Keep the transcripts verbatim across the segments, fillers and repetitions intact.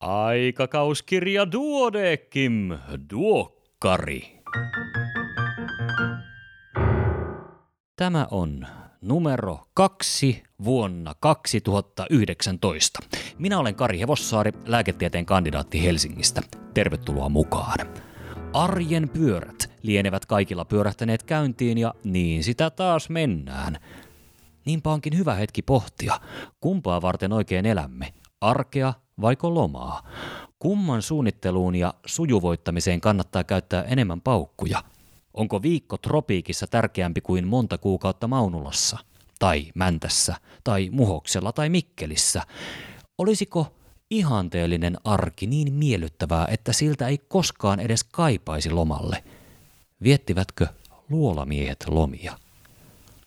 Aikakauskirja Duodecim, duokkari. Tämä on numero kaksi vuonna kaksituhattayhdeksäntoista. Minä olen Kari Hevossaari, lääketieteen kandidaatti Helsingistä. Tervetuloa mukaan. Arjen pyörät lienevät kaikilla pyörähtäneet käyntiin ja niin sitä taas mennään. Niinpä onkin hyvä hetki pohtia, kumpaa varten oikein elämme, arkea vaiko lomaa? Kumman suunnitteluun ja sujuvoittamiseen kannattaa käyttää enemmän paukkuja? Onko viikko tropiikissa tärkeämpi kuin monta kuukautta Maunulassa, tai Mäntässä, tai Muhoksella, tai Mikkelissä? Olisiko ihanteellinen arki niin miellyttävää, että siltä ei koskaan edes kaipaisi lomalle? Viettivätkö luolamiehet lomia?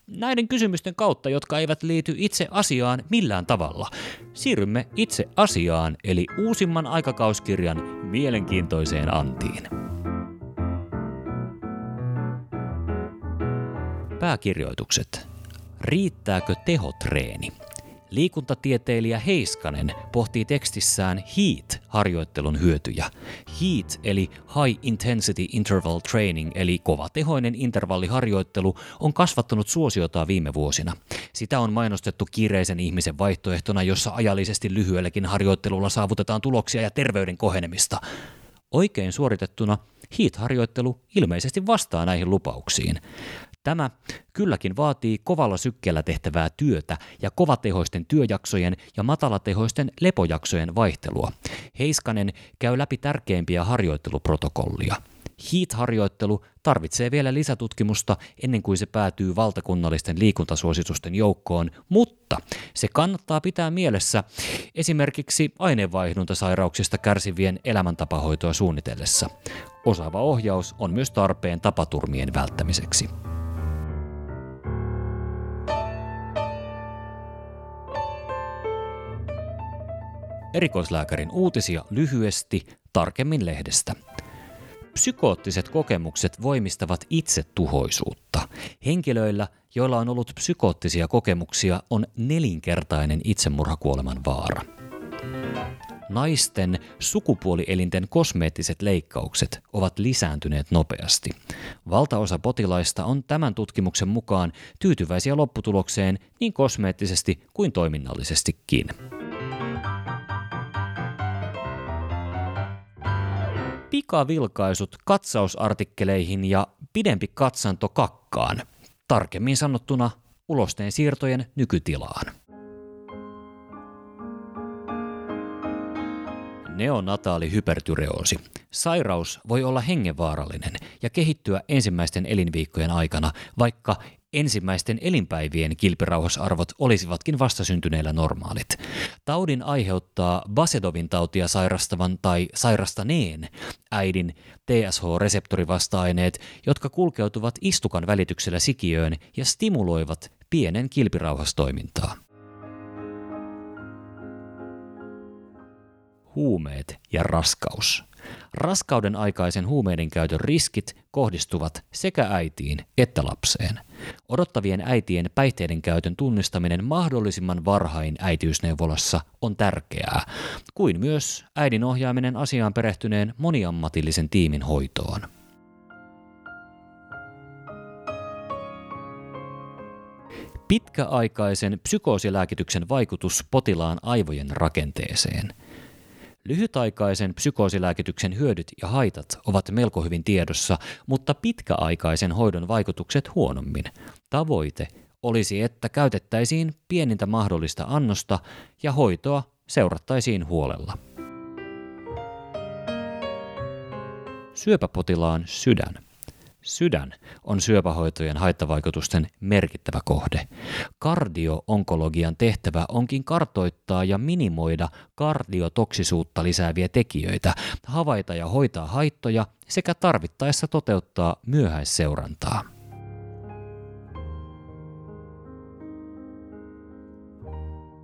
Näiden kysymysten kautta, jotka eivät liity itse asiaan millään tavalla, siirrymme itse asiaan eli uusimman aikakauskirjan mielenkiintoiseen antiin. Pääkirjoitukset. Riittääkö tehotreeni? Liikuntatieteilijä Heiskanen pohtii tekstissään HEAT-harjoittelun hyötyjä. HEAT eli High Intensity Interval Training eli kovatehoinen intervalliharjoittelu on kasvattanut suosiotaan viime vuosina. Sitä on mainostettu kiireisen ihmisen vaihtoehtona, jossa ajallisesti lyhyelläkin harjoittelulla saavutetaan tuloksia ja terveyden kohenemista. Oikein suoritettuna HEAT-harjoittelu ilmeisesti vastaa näihin lupauksiin. Tämä kylläkin vaatii kovalla sykkeellä tehtävää työtä ja kovatehoisten työjaksojen ja matalatehoisten lepojaksojen vaihtelua. Heiskanen käy läpi tärkeimpiä harjoitteluprotokollia. HEAT-harjoittelu tarvitsee vielä lisätutkimusta ennen kuin se päätyy valtakunnallisten liikuntasuositusten joukkoon, mutta se kannattaa pitää mielessä esimerkiksi aineenvaihduntasairauksista kärsivien elämäntapahoitoa suunnitellessa. Osaava ohjaus on myös tarpeen tapaturmien välttämiseksi. Erikoislääkärin uutisia lyhyesti, tarkemmin lehdestä. Psykoottiset kokemukset voimistavat itsetuhoisuutta. Henkilöillä, joilla on ollut psykoottisia kokemuksia, on nelinkertainen itsemurhakuoleman vaara. Naisten sukupuolielinten kosmeettiset leikkaukset ovat lisääntyneet nopeasti. Valtaosa potilaista on tämän tutkimuksen mukaan tyytyväisiä lopputulokseen niin kosmeettisesti kuin toiminnallisestikin. Pikavilkaisut katsausartikkeleihin ja pidempi katsanto kakkaan, tarkemmin sanottuna ulosteen siirtojen nykytilaan. Neonataali hypertyreoosi. Sairaus voi olla hengenvaarallinen ja kehittyä ensimmäisten elinviikkojen aikana, vaikka ensimmäisten elinpäivien kilpirauhasarvot olisivatkin vastasyntyneillä normaalit. Taudin aiheuttaa Basedovin tautia sairastavan tai sairastaneen äidin T S H-reseptorivasta-aineet, jotka kulkeutuvat istukan välityksellä sikiöön ja stimuloivat pienen kilpirauhastoimintaa. Huumeet ja raskaus. Raskauden aikaisen huumeiden käytön riskit kohdistuvat sekä äitiin että lapseen. Odottavien äitien päihteiden käytön tunnistaminen mahdollisimman varhain äitiysneuvolassa on tärkeää, kuin myös äidin ohjaaminen asiaan perehtyneen moniammatillisen tiimin hoitoon. Pitkäaikaisen psykoosilääkityksen vaikutus potilaan aivojen rakenteeseen. Lyhytaikaisen psykoosilääkityksen hyödyt ja haitat ovat melko hyvin tiedossa, mutta pitkäaikaisen hoidon vaikutukset huonommin. Tavoite olisi, että käytettäisiin pienintä mahdollista annosta ja hoitoa seurattaisiin huolella. Syöpäpotilaan sydän. Sydän on syöpähoitojen haittavaikutusten merkittävä kohde. Kardio-onkologian tehtävä onkin kartoittaa ja minimoida kardiotoksisuutta lisääviä tekijöitä, havaita ja hoitaa haittoja sekä tarvittaessa toteuttaa myöhäisseurantaa.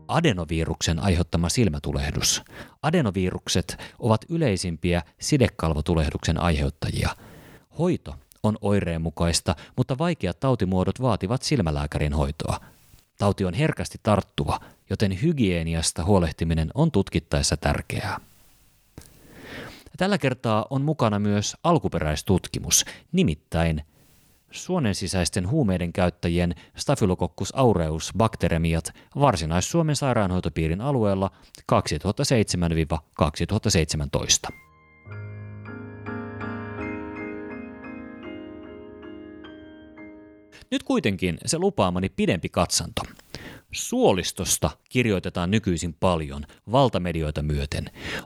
Adenoviruksen aiheuttama silmätulehdus. Adenovirukset ovat yleisimpiä sidekalvotulehduksen aiheuttajia. Hoito on oireenmukaista, mutta vaikeat tautimuodot vaativat silmälääkärin hoitoa. Tauti on herkästi tarttuva, joten hygieniasta huolehtiminen on tutkittaessa tärkeää. Tällä kertaa on mukana myös alkuperäistutkimus, nimittäin suonen sisäisten huumeiden käyttäjien Staphylococcus aureus bakteremiat Varsinais-Suomen sairaanhoitopiirin alueella kaksituhattaseitsemän kaksituhattaseitsemäntoista. Nyt kuitenkin se lupaamani pidempi katsanto. Suolistosta kirjoitetaan nykyisin paljon, valtamedioita myöten.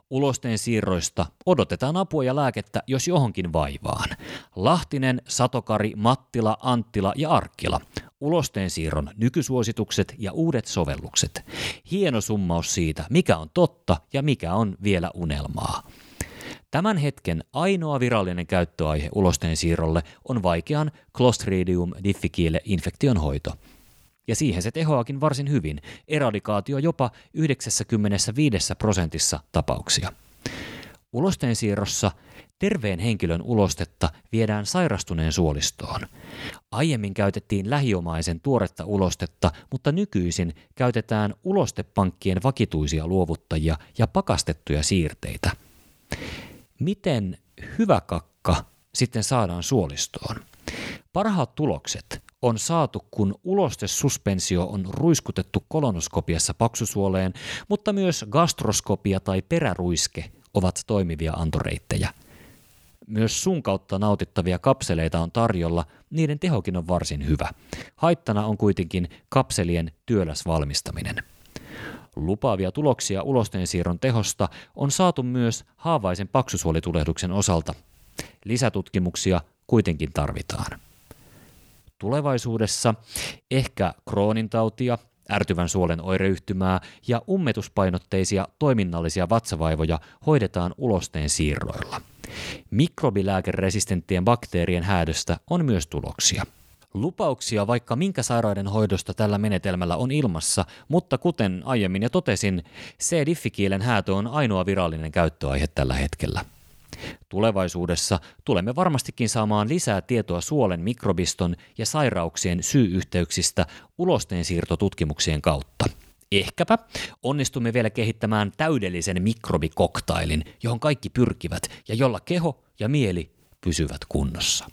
Ulosteen siirroista odotetaan apua ja lääkettä, jos johonkin vaivaan. Lahtinen, Satokari, Mattila, Anttila ja Arkila. Ulosteen siirron nykysuositukset ja uudet sovellukset. Hieno summaus siitä, mikä on totta ja mikä on vielä unelmaa. Tämän hetken ainoa virallinen käyttöaihe ulosteen siirrolle on vaikean Clostridium difficile -infektion hoito. Ja siihen se tehoakin varsin hyvin, eradikaatio jopa yhdeksänkymmentäviisi prosentissa tapauksia. Ulosteen siirrossa terveen henkilön ulostetta viedään sairastuneen suolistoon. Aiemmin käytettiin lähiomaisen tuoretta ulostetta, mutta nykyisin käytetään ulostepankkien vakituisia luovuttajia ja pakastettuja siirteitä. Miten hyvä kakka sitten saadaan suolistoon? Parhaat tulokset on saatu, kun ulostesuspensio on ruiskutettu kolonoskopiassa paksusuoleen, mutta myös gastroskopia tai peräruiske ovat toimivia antoreittejä. Myös suun kautta nautittavia kapseleita on tarjolla, niiden tehokin on varsin hyvä. Haittana on kuitenkin kapselien työläs valmistaminen. Lupaavia tuloksia ulosteen siirron tehosta on saatu myös haavaisen paksusuolitulehduksen osalta. Lisätutkimuksia kuitenkin tarvitaan. Tulevaisuudessa ehkä Crohnin tautia, ärtyvän suolen oireyhtymää ja ummetuspainotteisia toiminnallisia vatsavaivoja hoidetaan ulosteen siirroilla. Mikrobilääkeresistenttien bakteerien häädöstä on myös tuloksia. Lupauksia vaikka minkä sairaiden hoidosta tällä menetelmällä on ilmassa, mutta kuten aiemmin jo totesin, C. difficilen häätö on ainoa virallinen käyttöaihe tällä hetkellä. Tulevaisuudessa tulemme varmastikin saamaan lisää tietoa suolen mikrobiston ja sairauksien syy-yhteyksistä ulosteensiirtotutkimuksien kautta. Ehkäpä onnistumme vielä kehittämään täydellisen mikrobikoktailin, johon kaikki pyrkivät ja jolla keho ja mieli pysyvät kunnossa.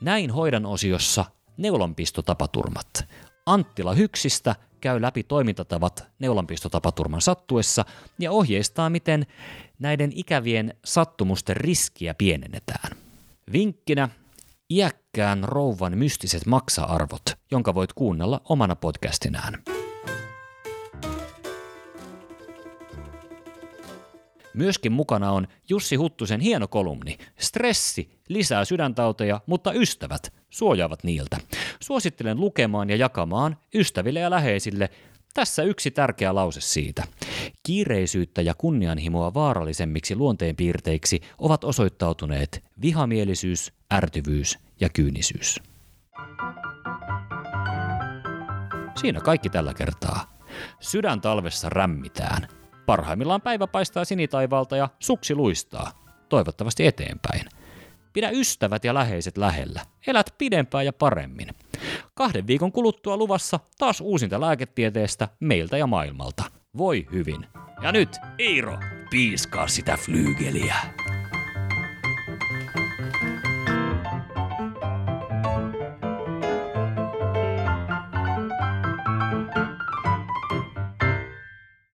Näin hoidan osiossa neulanpistotapaturmat. Anttila Hyksistä käy läpi toimintatavat neulanpistotapaturman sattuessa ja ohjeistaa, miten näiden ikävien sattumusten riskiä pienennetään. Vinkkinä iäkkään rouvan mystiset maksa-arvot, jonka voit kuunnella omana podcastinään. Myöskin mukana on Jussi Huttusen hieno kolumni. Stressi lisää sydäntauteja, mutta ystävät suojaavat niiltä. Suosittelen lukemaan ja jakamaan ystäville ja läheisille. Tässä yksi tärkeä lause siitä. Kiireisyyttä ja kunnianhimoa vaarallisemmiksi luonteenpiirteiksi ovat osoittautuneet vihamielisyys, ärtyvyys ja kyynisyys. Siinä kaikki tällä kertaa. Sydän talvessa rämmitään. Parhaimmillaan päivä paistaa sinitaivalta ja suksi luistaa. Toivottavasti eteenpäin. Pidä ystävät ja läheiset lähellä. Elät pidempään ja paremmin. Kahden viikon kuluttua luvassa taas uusinta lääketieteestä meiltä ja maailmalta. Voi hyvin. Ja nyt, Iiro, piiskaa sitä flyygeliä.